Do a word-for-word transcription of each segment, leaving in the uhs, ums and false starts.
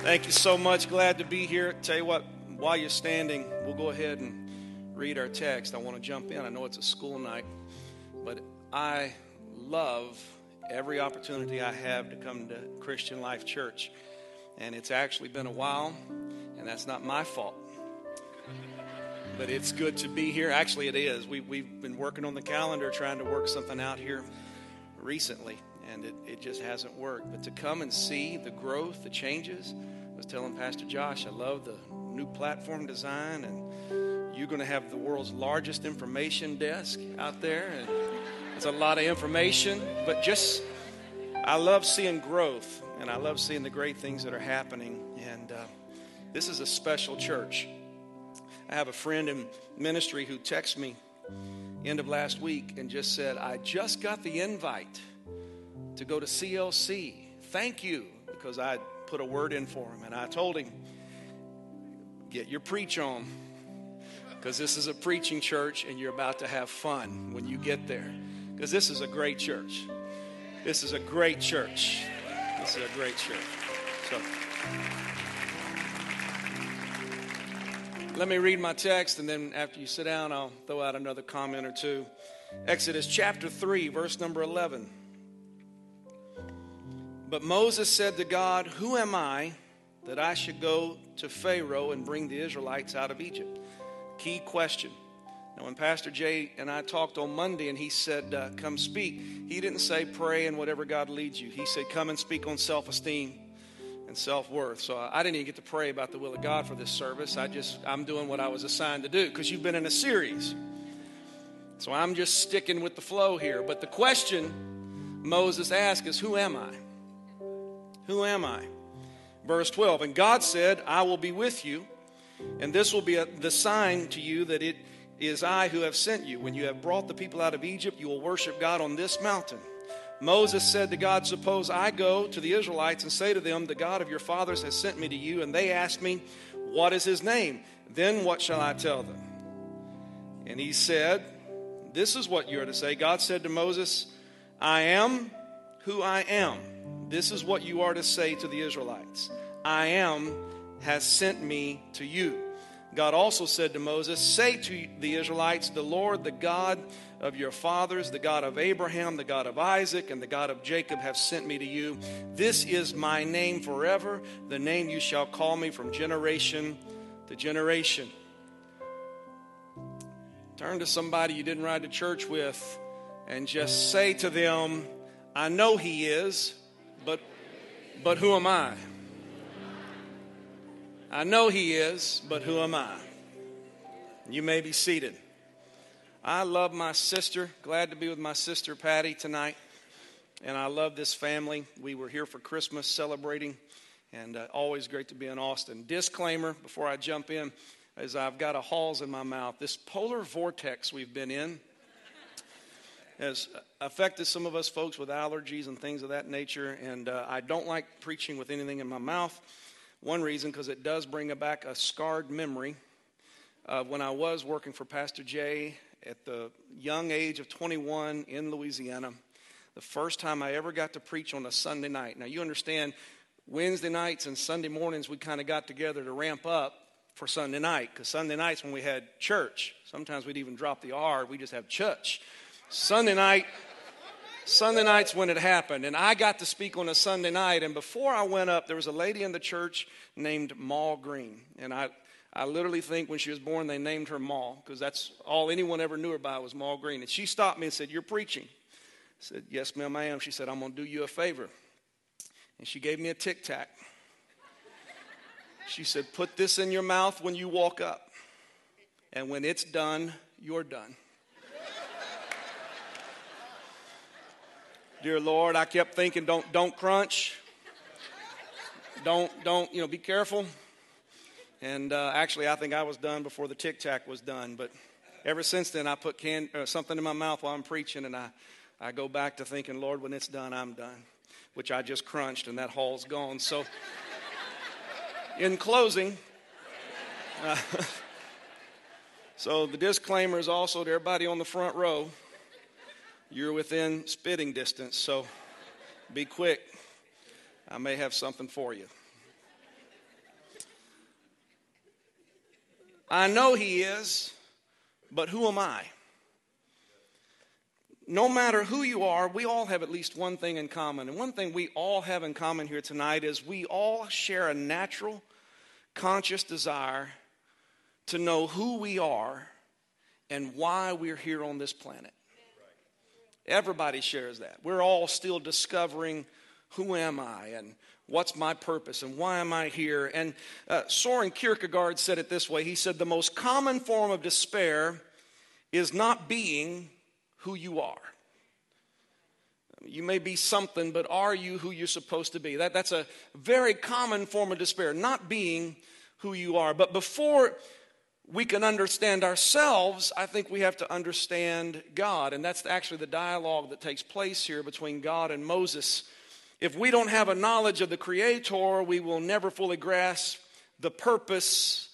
Thank you so much. Glad to be here. Tell you what, while you're standing, we'll go ahead and read our text. I want to jump in. I know it's a school night, but I love every opportunity I have to come to Christian Life Church. And it's actually been a while, and that's not my fault. But it's good to be here. Actually, it is. We, we've been working on the calendar, trying to work something out here recently, and it, it just hasn't worked. But to come and see the growth, the changes, I was telling Pastor Josh, I love the new platform design, and you're going to have the world's largest information desk out there, and it's a lot of information, but just, I love seeing growth, and I love seeing the great things that are happening, and uh, this is a special church. I have a friend in ministry who texted me end of last week and just said, I just got the invite to go to C L C. Thank you, because I put a word in for him, and I told him, get your preach on, because this is a preaching church, and you're about to have fun when you get there, because this is a great church. This is a great church. This is a great church. So, let me read my text, and then after you sit down, I'll throw out another comment or two. Exodus chapter three, verse number eleven. But Moses said to God, who am I that I should go to Pharaoh and bring the Israelites out of Egypt? Key question. Now, when Pastor Jay and I talked on Monday and he said, uh, come speak, he didn't say pray and whatever God leads you. He said, come and speak on self-esteem and self-worth. So I didn't even get to pray about the will of God for this service. I just, I'm doing what I was assigned to do because you've been in a series. So I'm just sticking with the flow here. But the question Moses asked is, who am I? Who am I? Verse twelve, and God said, I will be with you, and this will be a, the sign to you that it is I who have sent you. When you have brought the people out of Egypt, you will worship God on this mountain. Moses said to God, suppose I go to the Israelites and say to them, the God of your fathers has sent me to you, and they ask me, what is his name? Then what shall I tell them? And he said, this is what you are to say. God said to Moses, I am who I am. This is what you are to say to the Israelites. I am has sent me to you. God also said to Moses, say to the Israelites, the Lord, the God of your fathers, the God of Abraham, the God of Isaac, and the God of Jacob have sent me to you. This is my name forever, the name you shall call me from generation to generation. Turn to somebody you didn't ride to church with and just say to them, I know he is. But but who am I? I know he is, but who am I? You may be seated. I love my sister. Glad to be with my sister Patty tonight. And I love this family. We were here for Christmas celebrating. And uh, always great to be in Austin. Disclaimer before I jump in is I've got a halls in my mouth. This polar vortex we've been in has affected some of us folks with allergies and things of that nature, and uh, I don't like preaching with anything in my mouth. One reason, because it does bring back a scarred memory of when I was working for Pastor Jay at the young age of twenty-one in Louisiana, the first time I ever got to preach on a Sunday night. Now, you understand, Wednesday nights and Sunday mornings, we kind of got together to ramp up for Sunday night, because Sunday nights when we had church, sometimes we'd even drop the R, we just have church. Sunday night, Sunday night's when it happened, and I got to speak on a Sunday night, and before I went up, there was a lady in the church named Maul Green, and I, I literally think when she was born, they named her Maul, because that's all anyone ever knew her by was Maul Green, and she stopped me and said, you're preaching. I said, yes, ma'am, I am. She said, I'm going to do you a favor, and she gave me a tic-tac. She said, put this in your mouth when you walk up, and when it's done, you're done. Dear Lord, I kept thinking, don't don't crunch. Don't, don't, you know, be careful. And uh, actually, I think I was done before the Tic Tac was done. But ever since then, I put can- uh, something in my mouth while I'm preaching, and I, I go back to thinking, Lord, when it's done, I'm done, which I just crunched, and that haul's gone. So in closing, uh, so the disclaimer is also to everybody on the front row, you're within spitting distance, so be quick. I may have something for you. I know he is, but who am I? No matter who you are, we all have at least one thing in common. And one thing we all have in common here tonight is we all share a natural, conscious desire to know who we are and why we're here on this planet. Everybody shares that. We're all still discovering who am I and what's my purpose and why am I here? And uh, Soren Kierkegaard said it this way. He said, the most common form of despair is not being who you are. You may be something, but are you who you're supposed to be? That, that's a very common form of despair, not being who you are. But before we can understand ourselves, I think we have to understand God. And that's actually the dialogue that takes place here between God and Moses. If we don't have a knowledge of the Creator, we will never fully grasp the purpose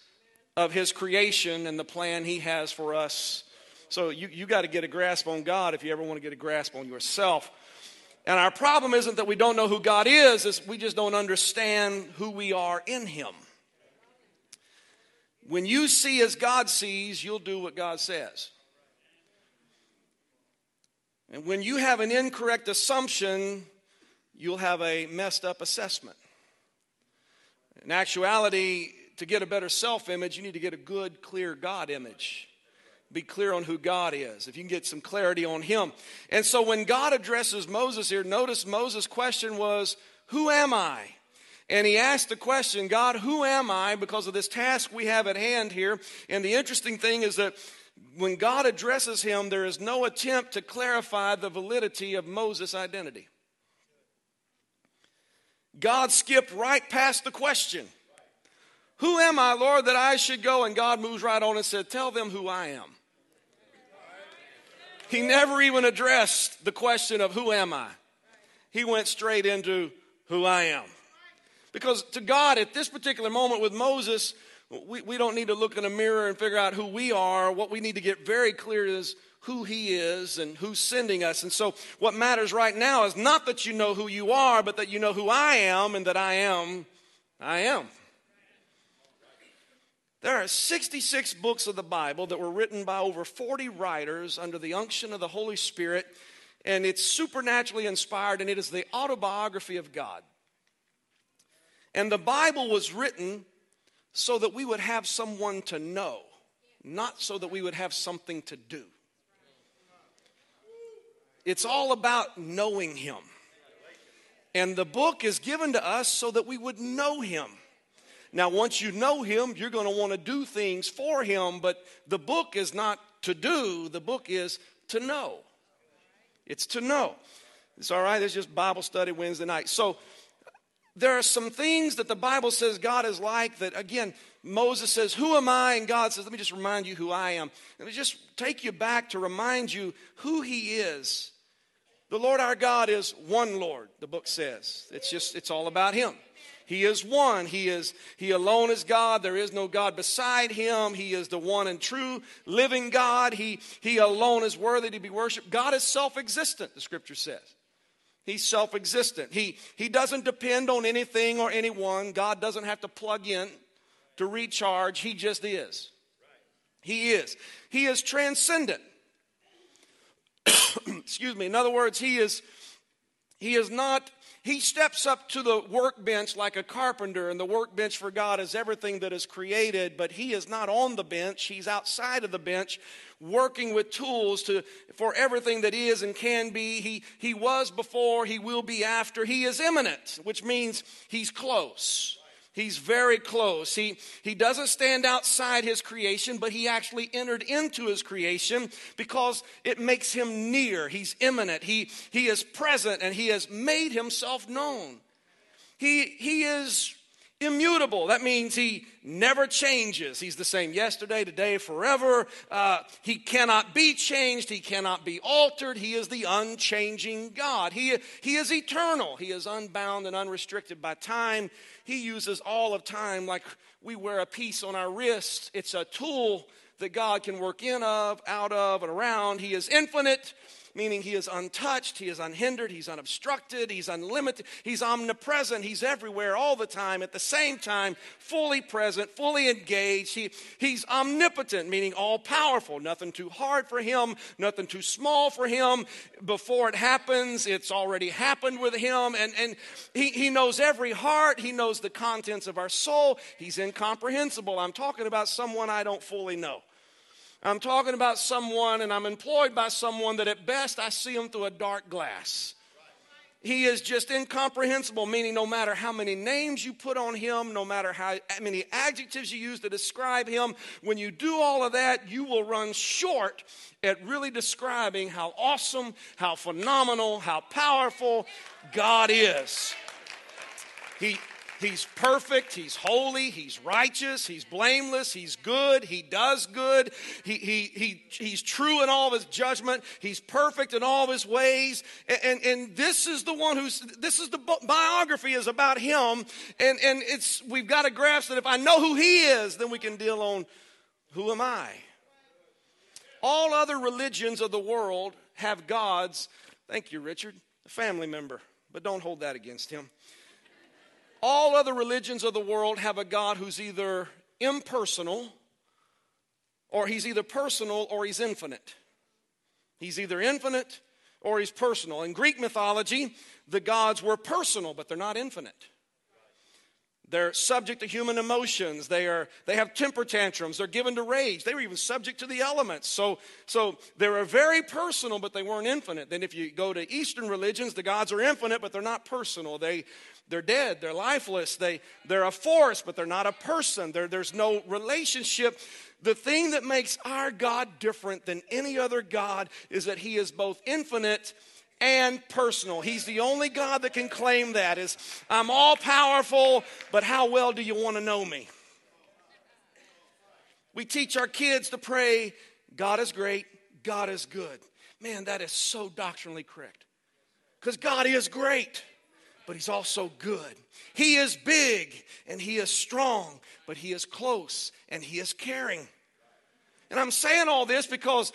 of His creation and the plan He has for us. So you, you got to get a grasp on God if you ever want to get a grasp on yourself. And our problem isn't that we don't know who God is, it's we just don't understand who we are in Him. When you see as God sees, you'll do what God says. And when you have an incorrect assumption, you'll have a messed up assessment. In actuality, to get a better self-image, you need to get a good, clear God image. Be clear on who God is, if you can get some clarity on Him. And so when God addresses Moses here, notice Moses' question was, who am I? And he asked the question, God, who am I? Because of this task we have at hand here. And the interesting thing is that when God addresses him, there is no attempt to clarify the validity of Moses' identity. God skipped right past the question. Who am I, Lord, that I should go? And God moves right on and said, tell them who I am. He never even addressed the question of who am I. He went straight into who I am. Because to God, at this particular moment with Moses, we, we don't need to look in a mirror and figure out who we are. What we need to get very clear is who He is and who's sending us. And so what matters right now is not that you know who you are, but that you know who I am and that I am, I am. There are sixty-six books of the Bible that were written by over forty writers under the unction of the Holy Spirit, and it's supernaturally inspired, and it is the autobiography of God. And the Bible was written so that we would have someone to know, not so that we would have something to do. It's all about knowing Him. And the book is given to us so that we would know Him. Now, once you know Him, you're going to want to do things for Him, but the book is not to do. The book is to know. It's to know. It's all right. It's just Bible study Wednesday night. So there are some things that the Bible says God is like that, again, Moses says, who am I? And God says, let me just remind you who I am. Let me just take you back to remind you who He is. The Lord our God is one Lord, the book says. It's just, it's all about Him. He is one. He is, He alone is God. There is no God beside Him. He is the one and true living God. He, he alone is worthy to be worshiped. God is self-existent, the Scripture says. He's self-existent. He, he doesn't depend on anything or anyone. God doesn't have to plug in to recharge. He just is. He is. He is transcendent. Excuse me. In other words, he is, he is not, he steps up to the workbench like a carpenter, and the workbench for God is everything that is created, but He is not on the bench. He's outside of the bench, working with tools to for everything that is and can be. He, he was before, He will be after. He is imminent, which means He's close. He's very close. He, he doesn't stand outside His creation, but He actually entered into His creation because it makes Him near. He's imminent. He, he is present, and He has made Himself known. He, he is immutable. That means he never changes. He's the same yesterday, today, forever. Uh, he cannot be changed. He cannot be altered. He is the unchanging God. He, he is eternal. He is unbound and unrestricted by time. He uses all of time like we wear a piece on our wrist. It's a tool that God can work in of, out of, and around. He is infinite, meaning he is untouched, he is unhindered, he's unobstructed, he's unlimited, he's omnipresent, he's everywhere all the time, at the same time, fully present, fully engaged. He, he's omnipotent, meaning all-powerful, nothing too hard for him, nothing too small for him. Before it happens, it's already happened with him, and, and he, he knows every heart, he knows the contents of our soul, he's incomprehensible. I'm talking about someone I don't fully know. I'm talking about someone, and I'm employed by someone that at best I see him through a dark glass. He is just incomprehensible, meaning no matter how many names you put on him, no matter how many adjectives you use to describe him, when you do all of that, you will run short at really describing how awesome, how phenomenal, how powerful God is. He He's perfect, he's holy, he's righteous, he's blameless, he's good, he does good, he, he, he, he's true in all of his judgment, he's perfect in all of his ways, and, and, and this is the one who's, this is the biography is about him, and, and it's, we've got to grasp that if I know who he is, then we can deal on who am I. All other religions of the world have gods, thank you Richard, a family member, but don't hold that against him. All other religions of the world have a God who's either impersonal, or he's either personal or he's infinite. He's either infinite or he's personal. In Greek mythology, the gods were personal, but they're not infinite. They're subject to human emotions. They are. They have temper tantrums. They're given to rage. They were even subject to the elements. So, so they were very personal, but they weren't infinite. Then if you go to Eastern religions, the gods are infinite, but they're not personal. They, they're dead. They're lifeless. They, they're a force, but they're not a person. There, there's no relationship. The thing that makes our God different than any other God is that he is both infinite and personal. He's the only God that can claim that is, I'm all powerful, but how well do you want to know me? We teach our kids to pray, God is great, God is good. Man, that is so doctrinally correct. Because God is great, but he's also good. He is big and he is strong, but he is close and he is caring. And I'm saying all this because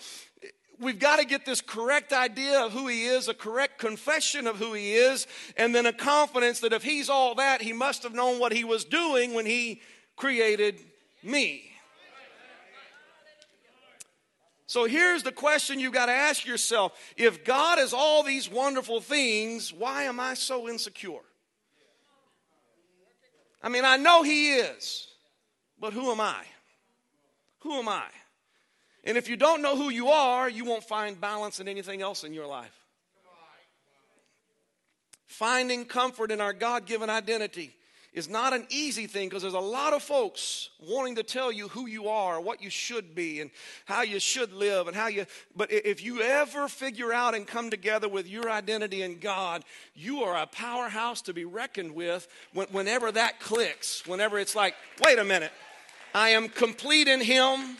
we've got to get this correct idea of who he is, a correct confession of who he is, and then a confidence that if he's all that, he must have known what he was doing when he created me. So here's the question you've got to ask yourself. If God is all these wonderful things, why am I so insecure? I mean, I know he is, but who am I? Who am I? And if you don't know who you are, you won't find balance in anything else in your life. Finding comfort in our God-given identity is not an easy thing because there's a lot of folks wanting to tell you who you are, what you should be, and how you should live, and how you. But if you ever figure out and come together with your identity in God, you are a powerhouse to be reckoned with whenever that clicks, whenever it's like, wait a minute, I am complete in him.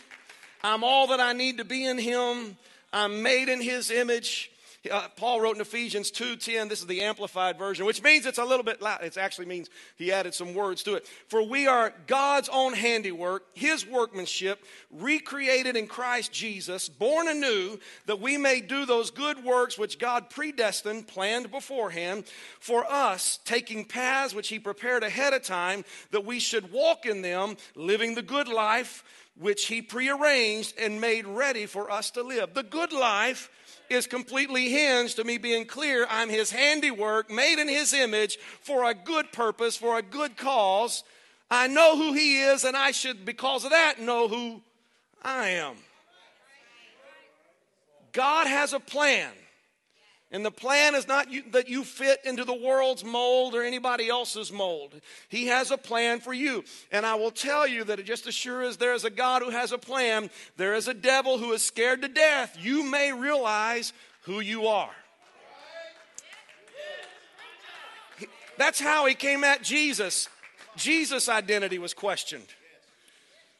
I'm all that I need to be in him. I'm made in his image. Uh, Paul wrote in Ephesians two ten, this is the amplified version, which means it's a little bit loud. It actually means he added some words to it. For we are God's own handiwork, his workmanship, recreated in Christ Jesus, born anew, that we may do those good works which God predestined, planned beforehand, for us, taking paths which he prepared ahead of time, that we should walk in them, living the good life, which he prearranged and made ready for us to live. The good life is completely hinged to me being clear. I'm his handiwork, made in his image, for a good purpose, for a good cause. I know who he is, and I should, because of that, know who I am. God has a plan. And the plan is not you, that you fit into the world's mold or anybody else's mold. He has a plan for you. And I will tell you that just as sure as there is a God who has a plan, there is a devil who is scared to death. You may realize who you are. That's how he came at Jesus. Jesus' identity was questioned.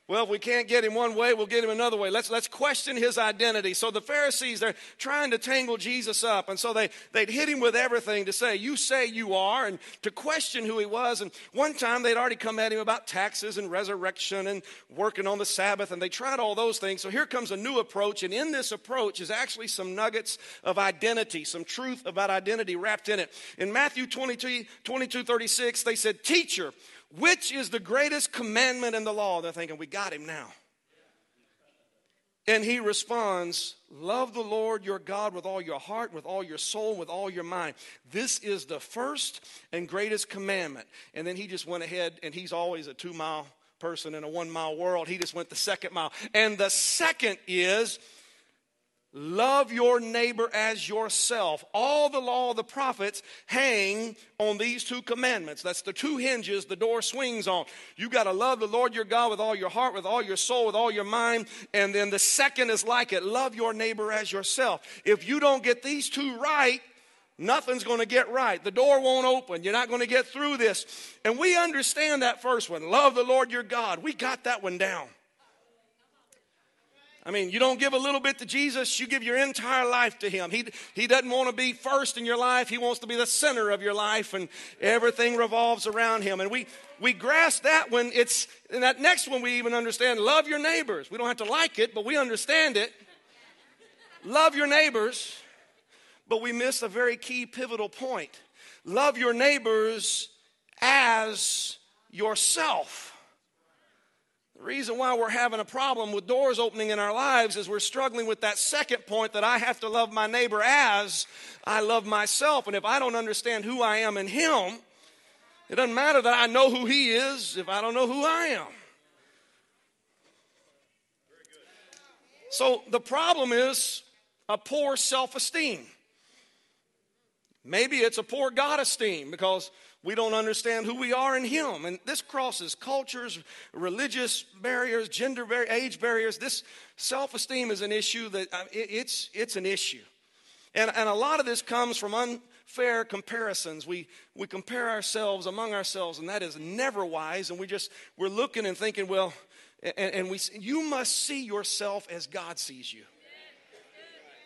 Well, if we can't get him one way, we'll get him another way. Let's, let's question his identity. So the Pharisees, they're trying to tangle Jesus up. And so they, they'd hit him with everything to say, you say you are, and to question who he was. And one time they'd already come at him about taxes and resurrection and working on the Sabbath. And they tried all those things. So here comes a new approach. And in this approach is actually some nuggets of identity, some truth about identity wrapped in it. In Matthew twenty-two, twenty-two, thirty-six, they said, teacher, which is the greatest commandment in the law? They're thinking, we got him now. And he responds, love the Lord your God with all your heart, with all your soul, with all your mind. This is the first and greatest commandment. And then he just went ahead, and he's always a two-mile person in a one-mile world. He just went the second mile. And the second is, love your neighbor as yourself. All the law of the prophets hang on these two commandments. That's the two hinges the door swings on. You got to love the Lord your God with all your heart, with all your soul, with all your mind. And then the second is like it. Love your neighbor as yourself. If you don't get these two right, nothing's going to get right. The door won't open. You're not going to get through this. And we understand that first one. Love the Lord your God. We got that one down. I mean, you don't give a little bit to Jesus, you give your entire life to him. He, he doesn't want to be first in your life. He wants to be the center of your life, and everything revolves around him. And we, we grasp that one. It's, and that next one we even understand, love your neighbors. We don't have to like it, but we understand it. Love your neighbors, but we miss a very key pivotal point. Love your neighbors as yourself. The reason why we're having a problem with doors opening in our lives is we're struggling with that second point, that I have to love my neighbor as I love myself. And if I don't understand who I am in him, it doesn't matter that I know who he is if I don't know who I am. So the problem is a poor self-esteem. Maybe it's a poor God-esteem because we don't understand who we are in him. And this crosses cultures, religious barriers, gender barriers, age barriers. This self-esteem is an issue that uh, it, it's, it's an issue. And, and a lot of this comes from unfair comparisons. We, we compare ourselves among ourselves, and that is never wise. And we just, we're looking and thinking, well, and, and we, you must see yourself as God sees you.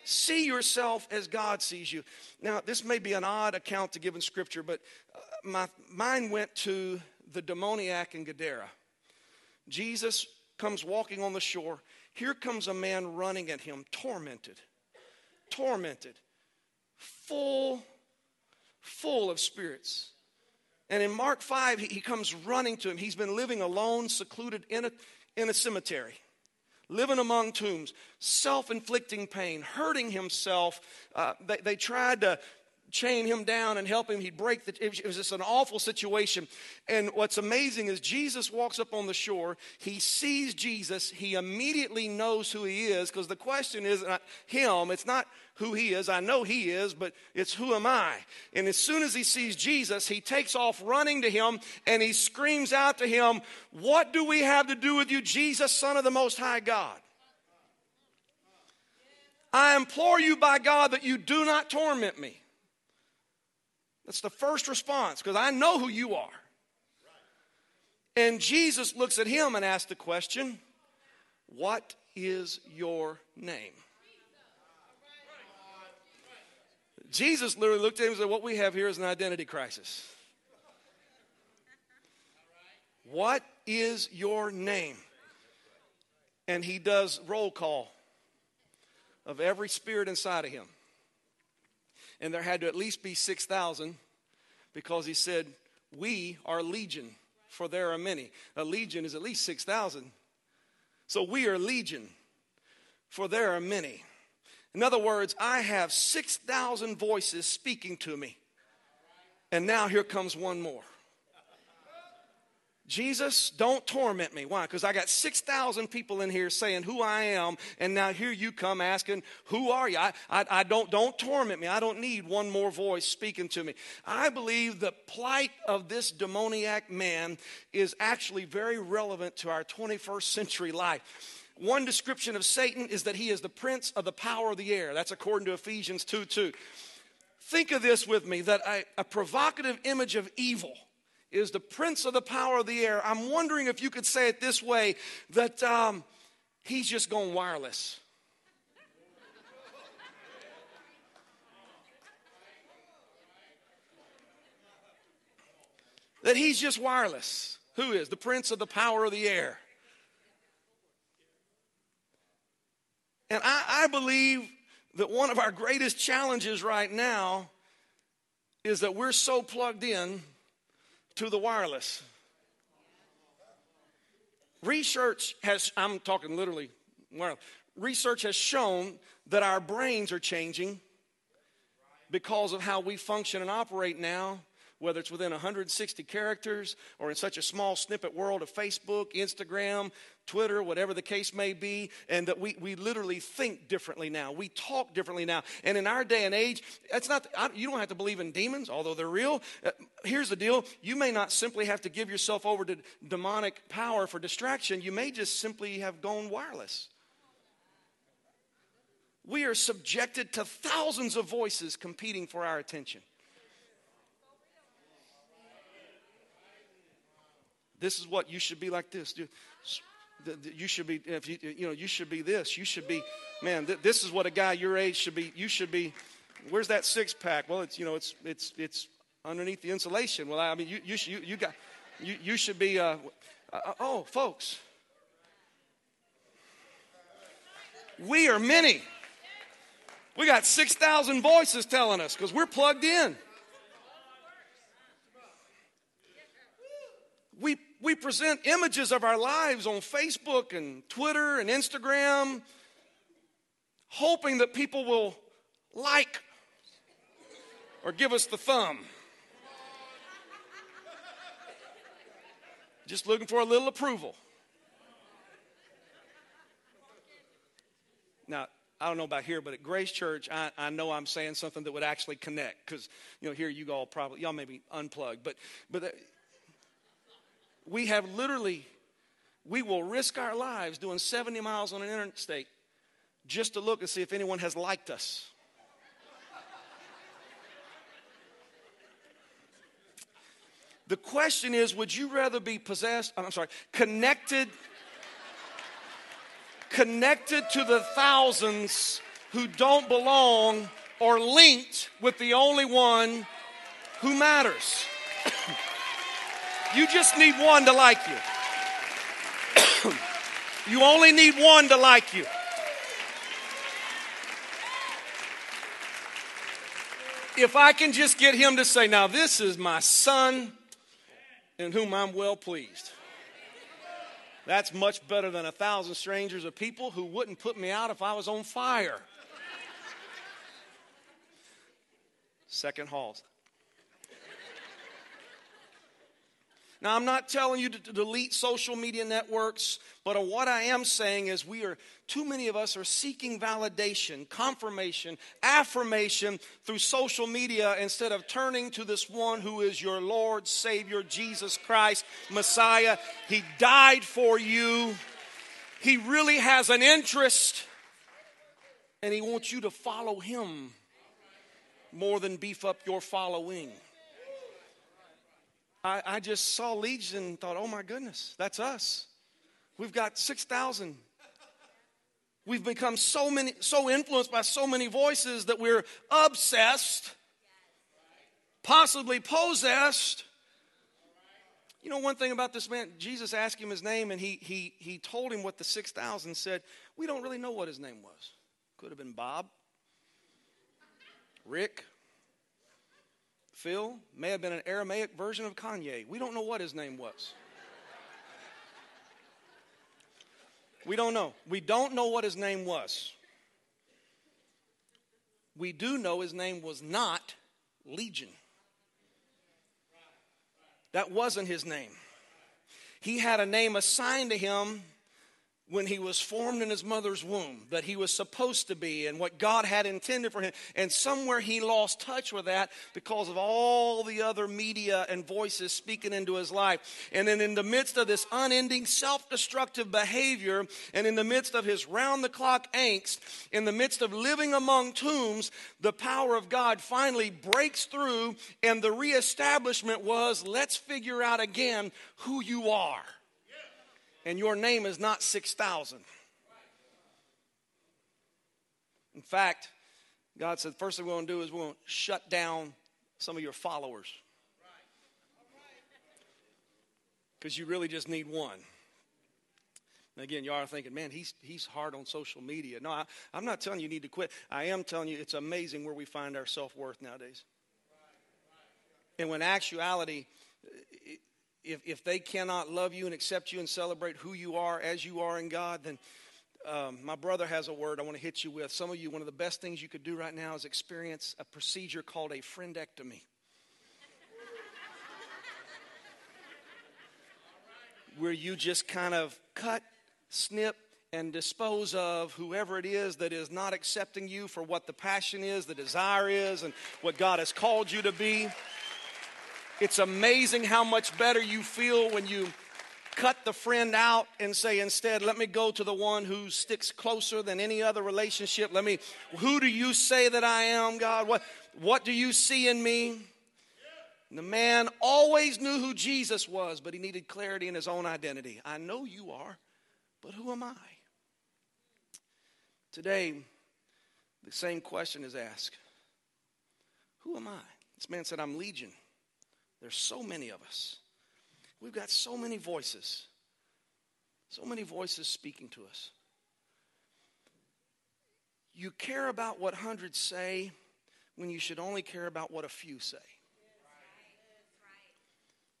See yourself as God sees you. Now, this may be an odd account to give in Scripture, but uh, my mind went to the demoniac in Gadara. Jesus comes walking on the shore. Here comes a man running at him, tormented, tormented, full, full of spirits. And in Mark five, he, he comes running to him. He's been living alone, secluded in a, in a cemetery. Living among tombs, self-inflicting pain, hurting himself. Uh, they, they tried to chain him down and help him. He'd break the, it was just an awful situation. And what's amazing is Jesus walks up on the shore. He sees Jesus. He immediately knows who he is, because the question is not him. It's not who he is. I know he is, but it's who am I? And as soon as he sees Jesus, he takes off running to him, and he screams out to him, what do we have to do with you, Jesus, Son of the Most High God? I implore you by God that you do not torment me. That's the first response, because I know who you are. And Jesus looks at him and asks the question, what is your name? Jesus literally looked at him and said, what we have here is an identity crisis. What is your name? And he does roll call of every spirit inside of him. And there had to at least be six thousand, because he said, we are Legion, for there are many. A legion is at least six thousand. So we are Legion, for there are many. In other words, I have six thousand voices speaking to me. And now here comes one more. Jesus, don't torment me. Why? Because I got six thousand people in here saying who I am, and now here you come asking, who are you? I, I, I don't, don't torment me. I don't need one more voice speaking to me. I believe the plight of this demoniac man is actually very relevant to our twenty-first century life. One description of Satan is that he is the prince of the power of the air. That's according to Ephesians two two. Think of this with me, that a, a provocative image of evil is the prince of the power of the air. I'm wondering if you could say it this way, that um, he's just gone wireless. That he's just wireless. Who is? The prince of the power of the air. And I, I believe that one of our greatest challenges right now is that we're so plugged in to the wireless. Research has, I'm talking literally, wireless. Research has shown that our brains are changing because of how we function and operate now, whether it's within one hundred sixty characters or in such a small snippet world of Facebook, Instagram, Twitter, whatever the case may be, and that we, we literally think differently now. We talk differently now. And in our day and age, that's not I, you don't have to believe in demons, although they're real. Uh, here's the deal. You may not simply have to give yourself over to demonic power for distraction. You may just simply have gone wireless. We are subjected to thousands of voices competing for our attention. This is what you should be like this. You should be, if you, you know, you should be this. You should be, man, th- this is what a guy your age should be. You should be, where's that six pack? Well, it's, you know, it's, it's, it's underneath the insulation. Well, I mean, you, you, you, you got, you, you should be, uh, uh, oh, folks. We are many. We got six thousand voices telling us because we're plugged in. We we present images of our lives on Facebook and Twitter and Instagram, hoping that people will like or give us the thumb. Just looking for a little approval. Now, I don't know about here, but at Grace Church, I, I know I'm saying something that would actually connect because, you know, here you all probably, y'all may be unplugged, but but. Uh, We have literally, we will risk our lives doing seventy miles on an interstate just to look and see if anyone has liked us. The question is, would you rather be possessed, I'm sorry, connected, connected to the thousands who don't belong or linked with the only one who matters? You just need one to like you. You only need one to like you. If I can just get him to say, now this is my son in whom I'm well pleased. That's much better than a thousand strangers or people who wouldn't put me out if I was on fire. Second halls. Now, I'm not telling you to delete social media networks, but what I am saying is we are, too many of us are seeking validation, confirmation, affirmation through social media instead of turning to this one who is your Lord, Savior, Jesus Christ, Messiah. He died for you. He really has an interest, and he wants you to follow him more than beef up your following. I, I just saw Legion and thought, oh my goodness, that's us. We've got six thousand. We've become so many, so influenced by so many voices that we're obsessed, possibly possessed. You know one thing about this man, Jesus asked him his name and he he he told him what the six thousand said. We don't really know what his name was. Could have been Bob, Rick, Phil, may have been an Aramaic version of Kanye. We don't know what his name was. We don't know. We don't know what his name was. We do know his name was not Legion. That wasn't his name. He had a name assigned to him when he was formed in his mother's womb, that he was supposed to be and what God had intended for him. And somewhere he lost touch with that because of all the other media and voices speaking into his life. And then in the midst of this unending self-destructive behavior, and in the midst of his round-the-clock angst, in the midst of living among tombs, the power of God finally breaks through, and the reestablishment was, let's figure out again who you are. And your name is not six thousand. In fact, God said, first thing we're going to do is we're going to shut down some of your followers. Because you really just need one. And again, y'all are thinking, man, he's he's hard on social media. No, I, I'm not telling you you need to quit. I am telling you it's amazing where we find our self-worth nowadays. And when actuality... It, If if they cannot love you and accept you and celebrate who you are as you are in God, then um, my brother has a word I want to hit you with. Some of you, one of the best things you could do right now is experience a procedure called a friendectomy. Where you just kind of cut, snip, and dispose of whoever it is that is not accepting you for what the passion is, the desire is, and what God has called you to be. It's amazing how much better you feel when you cut the friend out and say, instead, let me go to the one who sticks closer than any other relationship. Let me, who do you say that I am, God? What, what do you see in me? And the man always knew who Jesus was, but he needed clarity in his own identity. I know you are, but who am I? Today, the same question is asked. Who am I? This man said, I'm Legion. There's so many of us. We've got so many voices. So many voices speaking to us. You care about what hundreds say when you should only care about what a few say.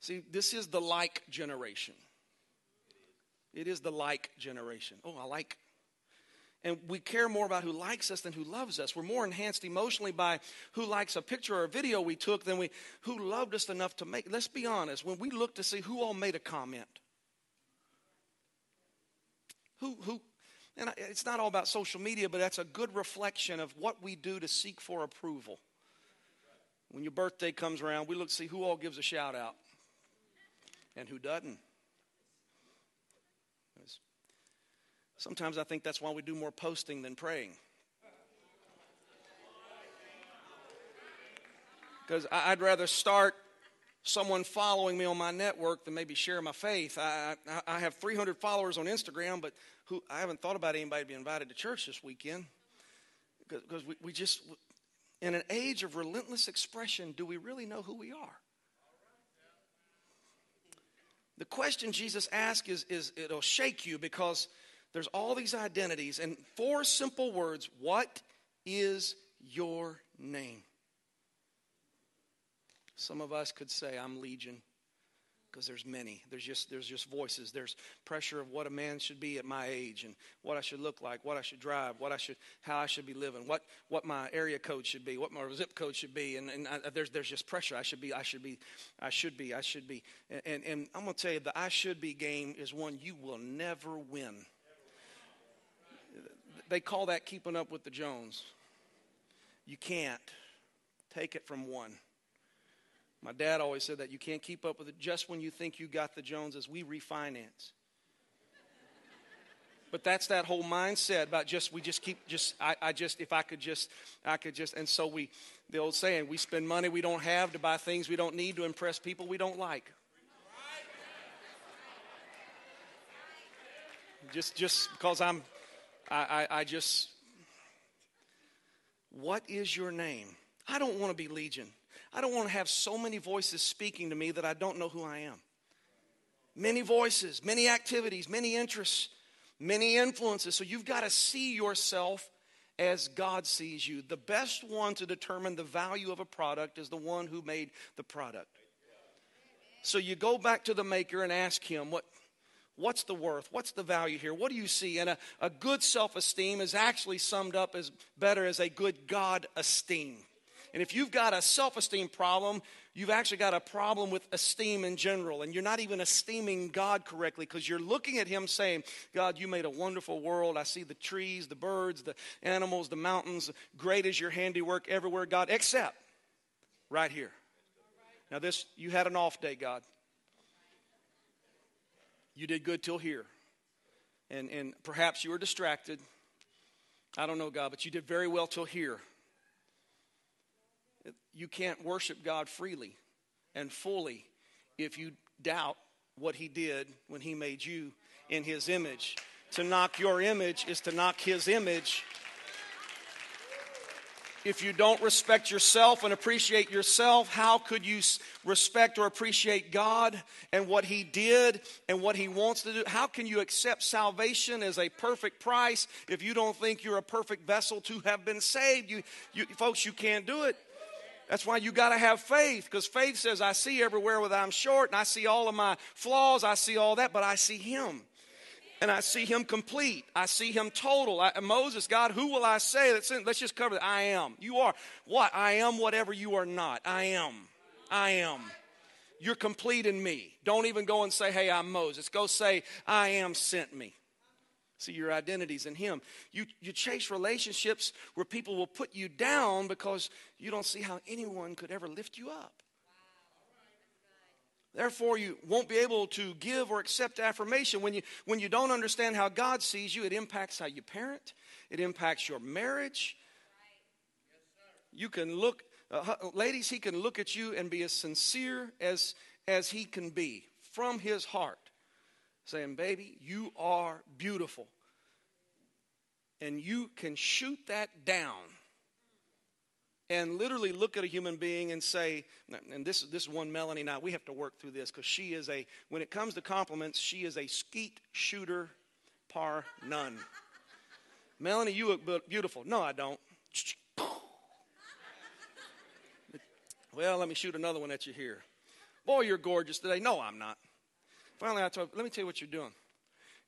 See, this is the like generation. It is the like generation. Oh, I like. And we care more about who likes us than who loves us. We're more enhanced emotionally by who likes a picture or a video we took than we who loved us enough to make. Let's be honest. When we look to see who all made a comment. Who, who, and it's not all about social media, but that's a good reflection of what we do to seek for approval. When your birthday comes around, we look to see who all gives a shout out and who doesn't. Sometimes I think that's why we do more posting than praying. Because I'd rather start someone following me on my network than maybe share my faith. I, I, I have three hundred followers on Instagram, but who I haven't thought about anybody to be invited to church this weekend. Because we, we just, in an age of relentless expression, do we really know who we are? The question Jesus asks is, is it'll shake you because... There's all these identities and four simple words. What is your name? Some of us could say, I'm Legion, because there's many. There's just there's just voices. There's pressure of what a man should be at my age and what I should look like, what I should drive, what I should, how I should be living, what what my area code should be, what my zip code should be, and, and I, there's there's just pressure. I should be, I should be, I should be, I should be. And and, and I'm gonna tell you the I should be game is one you will never win. They call that keeping up with the Jones. You can't. Take it from one. My dad always said that you can't keep up with it just when you think you got the Joneses. We refinance. But that's that whole mindset about just, we just keep, just, I, I just, if I could just, I could just, and so we, the old saying, we spend money we don't have to buy things we don't need to impress people we don't like. Just, just because I'm, I, I, I just, what is your name? I don't want to be Legion. I don't want to have so many voices speaking to me that I don't know who I am. Many voices, many activities, many interests, many influences. So you've got to see yourself as God sees you. The best one to determine the value of a product is the one who made the product. So you go back to the maker and ask him, what? What's the worth? What's the value here? What do you see? And a, a good self-esteem is actually summed up as better as a good God esteem. And if you've got a self-esteem problem, you've actually got a problem with esteem in general, and you're not even esteeming God correctly because you're looking at him saying, God, you made a wonderful world. I see the trees, the birds, the animals, the mountains. Great is your handiwork everywhere, God, except right here. Now this, you had an off day, God. You did good till here. And and perhaps you were distracted. I don't know, God, but you did very well till here. You can't worship God freely and fully if you doubt what he did when he made you in his image. To knock your image is to knock his image. If you don't respect yourself and appreciate yourself, how could you respect or appreciate God and what he did and what he wants to do? How can you accept salvation as a perfect price if you don't think you're a perfect vessel to have been saved? You, you folks, you can't do it. That's why you got to have faith, because faith says, I see everywhere where I'm short, and I see all of my flaws, I see all that, but I see him. And I see him complete. I see him total. I, Moses, God, who will I say? That's in, let's just cover that. I am. You are what? I am whatever you are not. I am. I am. You're complete in me. Don't even go and say, hey, I'm Moses. Go say, I am sent me. See, your identity's in him. You, you chase relationships where people will put you down because you don't see how anyone could ever lift you up. Therefore, you won't be able to give or accept affirmation. When you, when you don't understand how God sees you, it impacts how you parent. It impacts your marriage. You can look, uh, ladies, he can look at you and be as sincere as, as he can be from his heart, saying, baby, you are beautiful. And you can shoot that down. And literally look at a human being and say, and this this one, Melanie and I, we have to work through this because she is a, when it comes to compliments, she is a skeet shooter par none. Melanie, you look beautiful. No, I don't. Well, let me shoot another one at you here. Boy, you're gorgeous today. No, I'm not. Finally, I told, let me tell you what you're doing.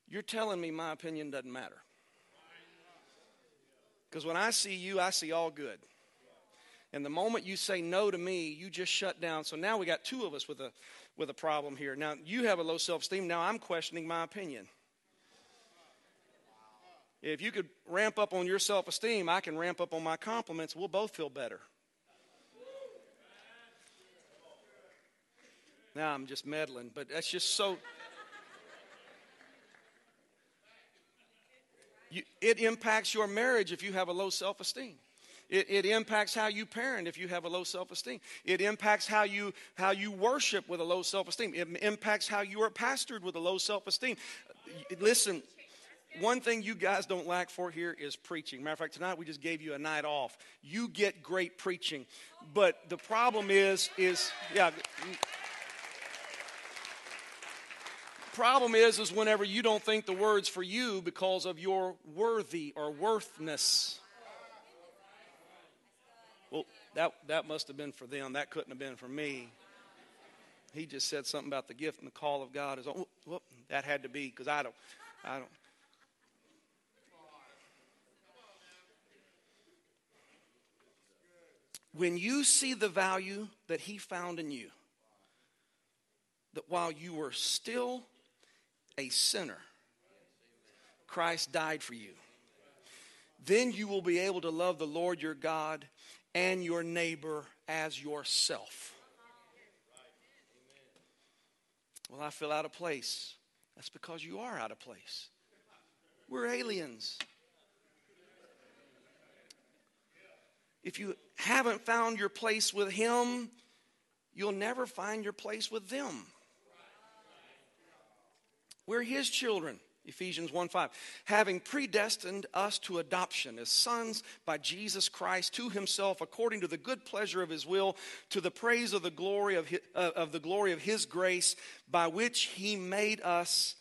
You're telling me my opinion doesn't matter. Because when I see you, I see all good. And the moment you say no to me, you just shut down. So now we got two of us with a with a problem here. Now you have a low self-esteem. Now I'm questioning my opinion. If you could ramp up on your self-esteem, I can ramp up on my compliments. We'll both feel better. Now I'm just meddling, but that's just so. You, it impacts your marriage if you have a low self-esteem. It, it impacts how you parent if you have a low self-esteem. It impacts how you how you worship with a low self-esteem. It impacts how you are pastored with a low self-esteem. Listen, one thing you guys don't lack for here is preaching. Matter of fact, tonight we just gave you a night off. You get great preaching. But the problem is, is yeah. problem is, is whenever you don't think the word's for you because of your worthy or worthness. Well, that, that must have been for them. That couldn't have been for me. He just said something about the gift and the call of God. Is oh, whoop, that had to be because I don't, I don't. When you see the value that he found in you, that while you were still a sinner, Christ died for you, then you will be able to love the Lord your God and your neighbor as yourself. Well, I feel out of place. That's because you are out of place. We're aliens. If you haven't found your place with him, you'll never find your place with them. We're his children. Ephesians one five, having predestined us to adoption as sons by Jesus Christ to himself according to the good pleasure of his will, to the praise of the glory of his, uh, of the glory of his grace, by which he made us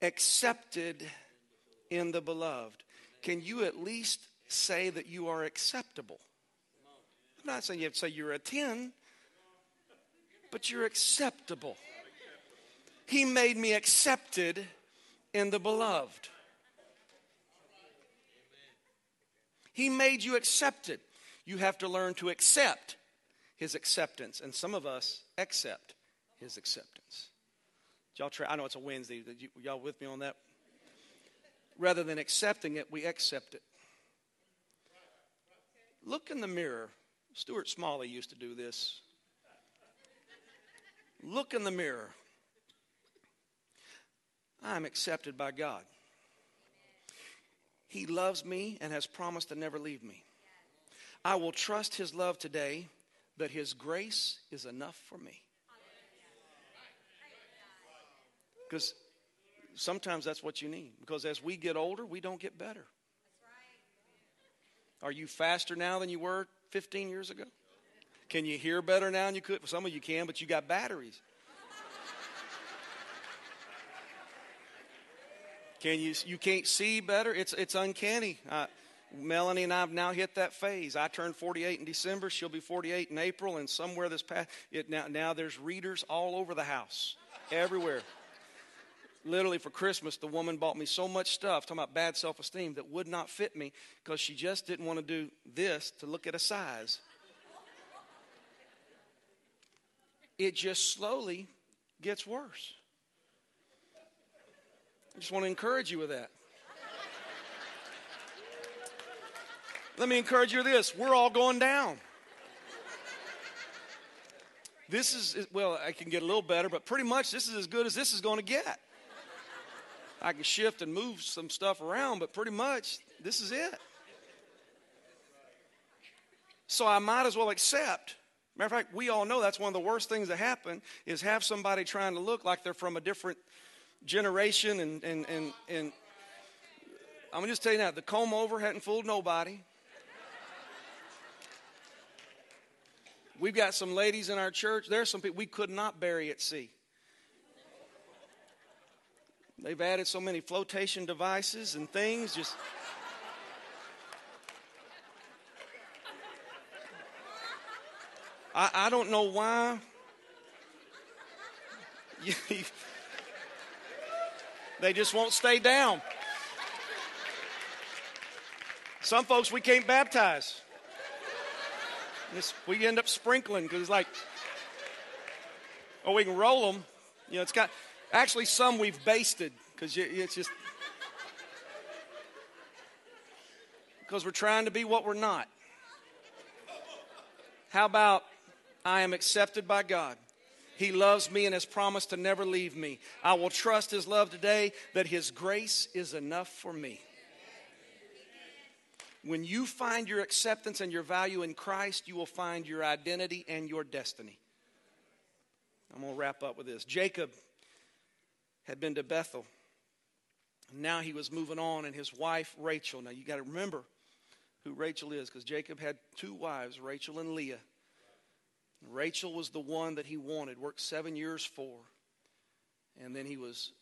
accepted in the beloved. Can you at least say that you are acceptable? I'm not saying you have to say you're a ten, but you're acceptable. He made me accepted in the beloved. He made you accepted. you have to learn to accept his acceptance. And some of us accept his acceptance. Did y'all try? I know it's a Wednesday. Did you, y'all with me on that? Rather than accepting it, we accept it. Look in the mirror. Stuart Smalley used to do this. Look in the mirror. I'm accepted by God. He loves me and has promised to never leave me. I will trust his love today, that his grace is enough for me. Because sometimes that's what you need. Because as we get older, we don't get better. Are you faster now than you were fifteen years ago? Can you hear better now than you could? Well, some of you can, but you got batteries. Can you you can't see better? It's it's uncanny. Uh, Melanie and I have now hit that phase. I turned forty-eight in December. She'll be forty-eight in April. And somewhere this past it now now there's readers all over the house, everywhere. Literally for Christmas, the woman bought me so much stuff, talking about bad self-esteem, that would not fit me because she just didn't want to do this to look at a size. It just slowly gets worse. I just want to encourage you with that. Let me encourage you with this. We're all going down. This is, well, I can get a little better, but pretty much this is as good as this is going to get. I can shift and move some stuff around, but pretty much this is it. So I might as well accept. Matter of fact, we all know that's one of the worst things that happen is have somebody trying to look like they're from a different generation. And, and, and, and I'm going to just tell you now, the comb over hadn't fooled nobody. We've got some ladies in our church. There's some people we could not bury at sea. They've added so many flotation devices and things. Just I, I don't know why. They just won't stay down. Some folks we can't baptize. It's, we end up sprinkling because it's like, or we can roll them. You know, it's got, actually some we've basted because it's just, because we're trying to be what we're not. How about, I am accepted by God. He loves me and has promised to never leave me. I will trust his love today, that his grace is enough for me. When you find your acceptance and your value in Christ, you will find your identity and your destiny. I'm going to wrap up with this. Jacob had been to Bethel. Now he was moving on, and his wife, Rachel. Now you got to remember who Rachel is, because Jacob had two wives, Rachel and Leah. Rachel was the one that he wanted, worked seven years for. And then he was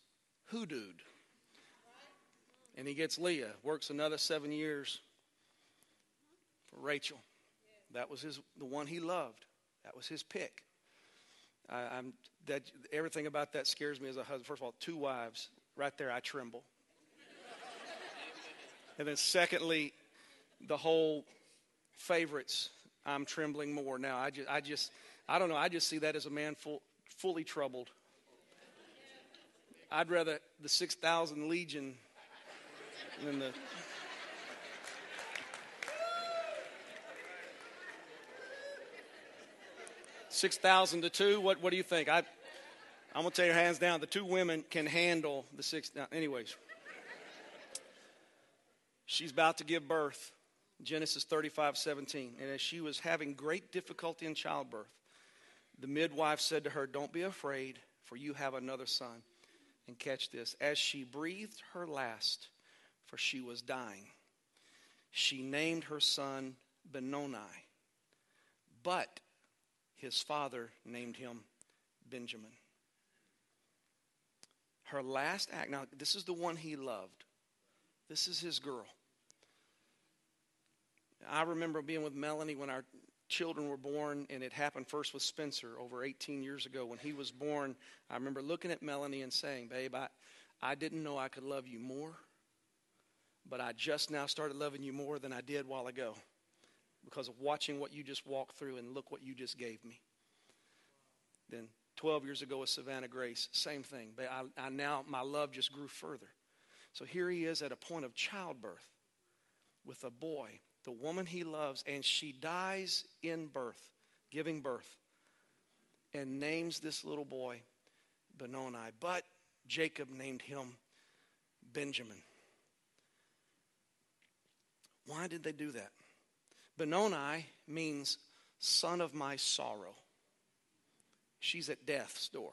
hoodooed. And he gets Leah, works another seven years. For Rachel, that was his, the one he loved. That was his pick. I, I'm that everything about that scares me as a husband. First of all, two wives, right there, I tremble. And then secondly, the whole favorites, I'm trembling more now. I just, I just, I don't know. I just see that as a man full, fully troubled. I'd rather the six thousand Legion than the. six thousand to two, what, what do you think? I, I'm going to tell you hands down, the two women can handle the six. Now, anyways, she's about to give birth, Genesis thirty-five seventeen. And as she was having great difficulty in childbirth, the midwife said to her, "Don't be afraid, for you have another son." And catch this, as she breathed her last, for she was dying, she named her son Benoni. But his father named him Benjamin. Her last act. Now, this is the one he loved. This is his girl. I remember being with Melanie when our children were born, and it happened first with Spencer over eighteen years ago. When he was born, I remember looking at Melanie and saying, "Babe, I, I didn't know I could love you more, but I just now started loving you more than I did a while ago. because of watching what you just walked through and look what you just gave me. Then twelve years ago with Savannah Grace, same thing. But I, I now, my love just grew further. So here he is at a point of childbirth with a boy, the woman he loves, and she dies in birth, giving birth, and names this little boy Benoni. But Jacob named him Benjamin. Why did they do that? Benoni means son of my sorrow. She's at death's door.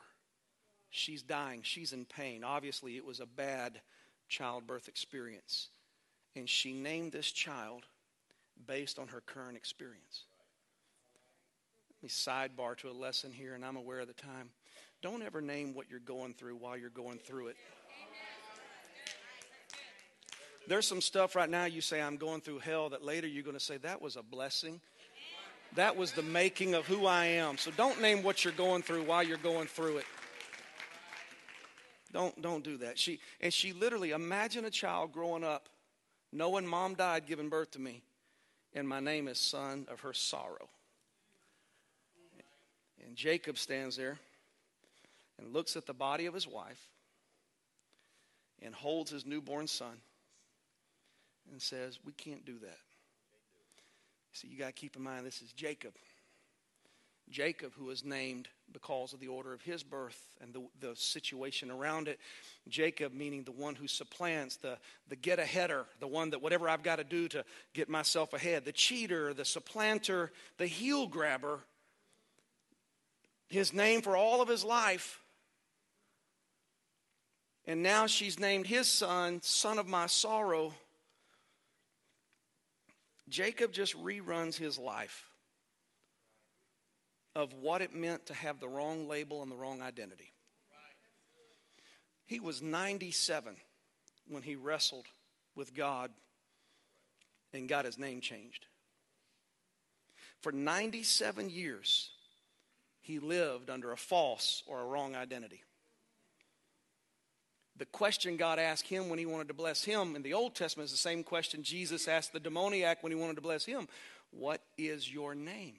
She's dying. She's in pain. Obviously, it was a bad childbirth experience. And she named this child based on her current experience. Let me sidebar to a lesson here, and I'm aware of the time. Don't ever name what you're going through while you're going through it. There's some stuff right now you say, I'm going through hell, that later you're going to say, that was a blessing. That was the making of who I am. So don't name what you're going through while you're going through it. Don't don't do that. She and she literally, imagine a child growing up knowing mom died giving birth to me, and my name is son of her sorrow. And Jacob stands there and looks at the body of his wife and holds his newborn son and says, we can't do that. See, you got to keep in mind this is Jacob. Jacob, who was named because of the order of his birth and the, the situation around it. Jacob, meaning the one who supplants, the, the get-aheader, the one that whatever I've got to do to get myself ahead, the cheater, the supplanter, the heel-grabber. His name for all of his life. And now she's named his son, son of my sorrow. Jacob just reruns his life of what it meant to have the wrong label and the wrong identity. He was ninety-seven when he wrestled with God and got his name changed. For ninety-seven years, he lived under a false or a wrong identity. The question God asked him when he wanted to bless him in the Old Testament is the same question Jesus asked the demoniac when he wanted to bless him. What is your name?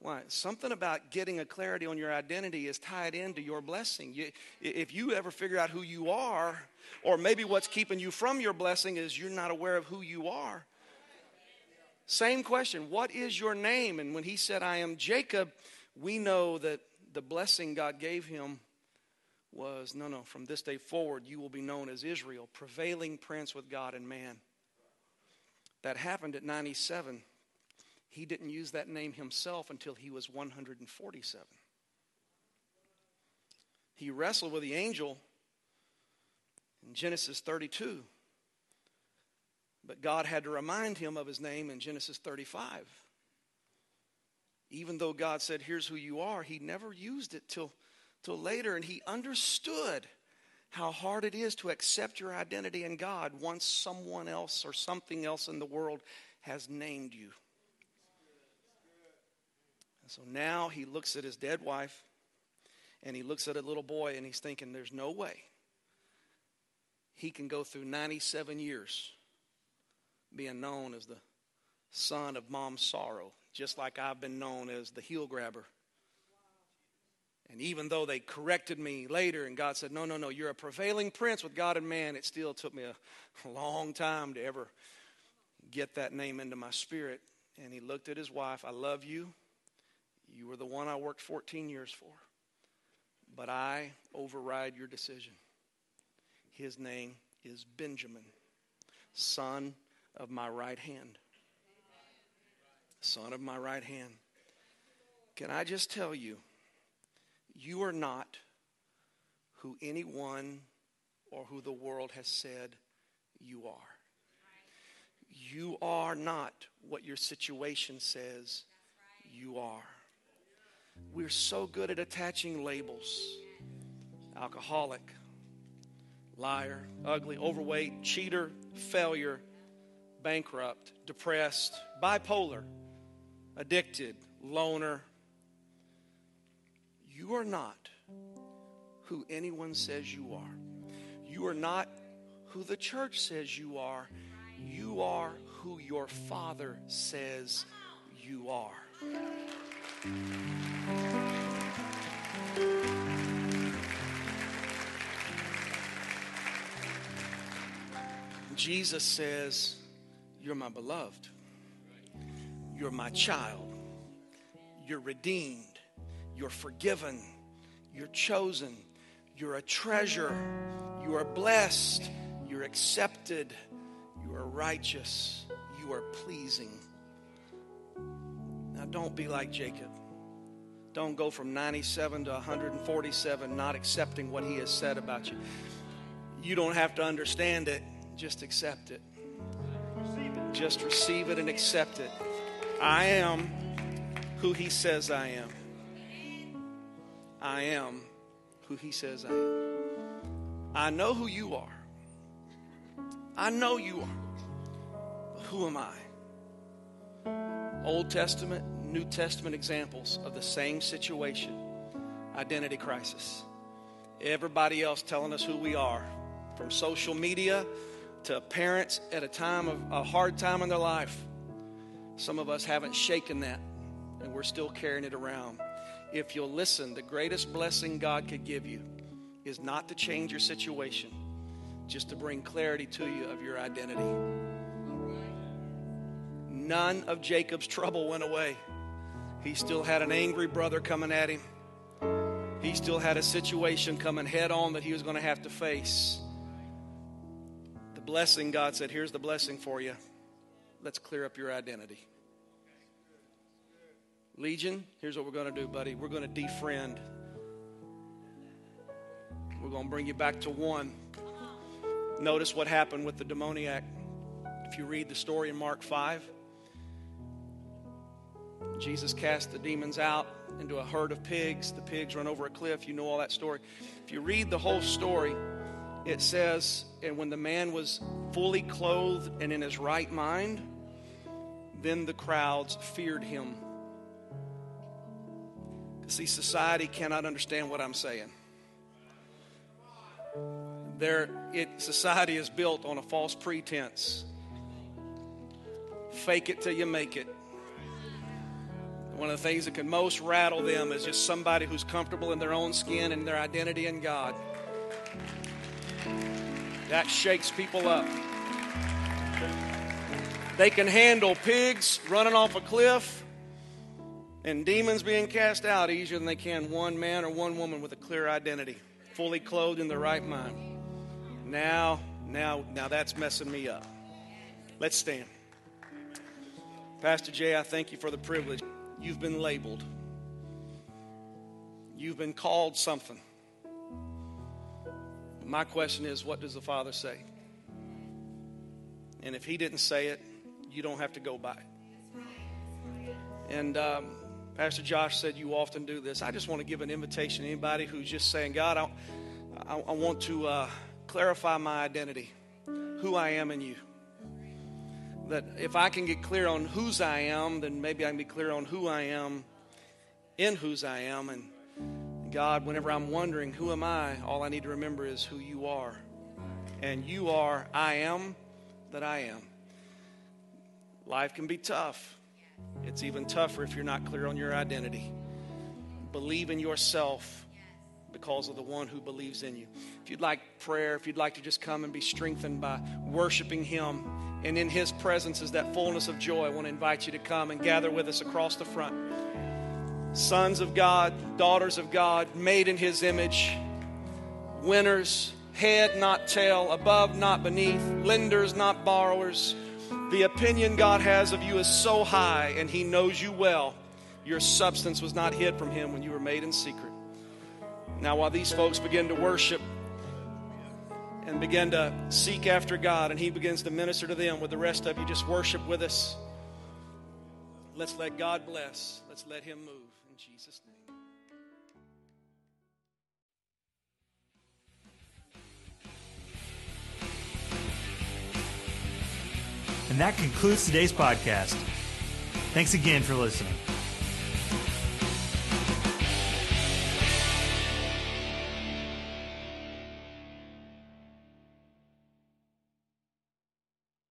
Why? Something about getting a clarity on your identity is tied into your blessing. You, if you ever figure out who you are, or maybe what's keeping you from your blessing is you're not aware of who you are. Same question. What is your name? And when he said, I am Jacob, we know that the blessing God gave him was, no, no, from this day forward, you will be known as Israel, prevailing prince with God and man. That happened at ninety-seven. He didn't use that name himself until he was one hundred forty-seven. He wrestled with the angel in Genesis thirty-two. But God had to remind him of his name in Genesis thirty-five. Even though God said, here's who you are, he never used it till... till later, and he understood how hard it is to accept your identity in God once someone else or something else in the world has named you. And so now he looks at his dead wife, and he looks at a little boy, and he's thinking, there's no way he can go through ninety-seven years being known as the son of mom's sorrow, just like I've been known as the heel grabber. And even though they corrected me later and God said, no, no, no, you're a prevailing prince with God and man, it still took me a long time to ever get that name into my spirit. And he looked at his wife, I love you. You were the one I worked fourteen years for. But I override your decision. His name is Benjamin, son of my right hand. Son of my right hand. Can I just tell you, you are not who anyone or who the world has said you are. You are not what your situation says you are. We're so good at attaching labels. Alcoholic, liar, ugly, overweight, cheater, failure, bankrupt, depressed, bipolar, addicted, loner. You are not who anyone says you are. You are not who the church says you are. You are who your Father says you are. Jesus says, you're my beloved. You're my child. You're redeemed. You're forgiven. You're chosen. You're a treasure. You are blessed. You're accepted. You are righteous. You are pleasing. Now, don't be like Jacob. Don't go from ninety-seven to one hundred forty-seven not accepting what he has said about you. You don't have to understand it. Just accept it. Just receive it and accept it. I am who he says I am. I am who he says I am. I know who you are. I know you are. But who am I? Old Testament, New Testament examples of the same situation. Identity crisis. Everybody else telling us who we are. From social media to parents at a time of a hard time in their life. Some of us haven't shaken that, and we're still carrying it around. If you'll listen, the greatest blessing God could give you is not to change your situation, just to bring clarity to you of your identity. None of Jacob's trouble went away. He still had an angry brother coming at him. He still had a situation coming head on that he was going to have to face. The blessing, God said, here's the blessing for you. Let's clear up your identity. Legion, here's what we're going to do, buddy. We're going to defriend. We're going to bring you back to one. Notice what happened with the demoniac. If you read the story in Mark five, Jesus cast the demons out into a herd of pigs. The pigs run over a cliff. You know all that story. If you read the whole story, it says, and when the man was fully clothed and in his right mind, then the crowds feared him. See, society cannot understand what I'm saying. There, it, society is built on a false pretense. Fake it till you make it. One of the things that can most rattle them is just somebody who's comfortable in their own skin and their identity in God. That shakes people up. They can handle pigs running off a cliff and demons being cast out easier than they can one man or one woman with a clear identity, fully clothed in the right mind. Now, now, now that's messing me up. Let's stand. Pastor Jay, I thank you for the privilege. You've been labeled. You've been called something. My question is, what does the Father say? And if he didn't say it, you don't have to go by it. And um, Pastor Josh said you often do this. I just want to give an invitation to anybody who's just saying, God, I, I, I want to uh, clarify my identity, who I am in you. That if I can get clear on whose I am, then maybe I can be clear on who I am in whose I am. And God, whenever I'm wondering, who am I? All I need to remember is who you are. And you are, I am that I am. Life can be tough. It's even tougher if you're not clear on your identity. Believe in yourself because of the one who believes in you. If you'd like prayer, if you'd like to just come and be strengthened by worshiping him, and in his presence is that fullness of joy, I want to invite you to come and gather with us across the front. Sons of God, daughters of God, made in his image, winners, head not tail, above not beneath, lenders not borrowers. The opinion God has of you is so high, and he knows you well. Your substance was not hid from him when you were made in secret. Now, while these folks begin to worship and begin to seek after God, and he begins to minister to them, with the rest of you, just worship with us. Let's let God bless. Let's let him move. In Jesus' name. And that concludes today's podcast. Thanks again for listening.